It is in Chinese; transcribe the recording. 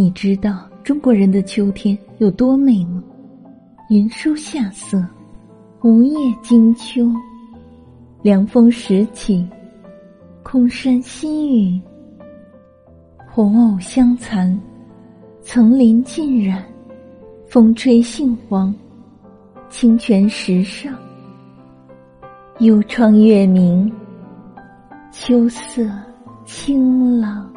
你知道中国人的秋天有多美吗？云舒夏色，红叶惊秋，凉风时起，空山新雨，红藕香残，层林尽染，风吹杏黄，清泉石上，幽窗月明，秋色清朗。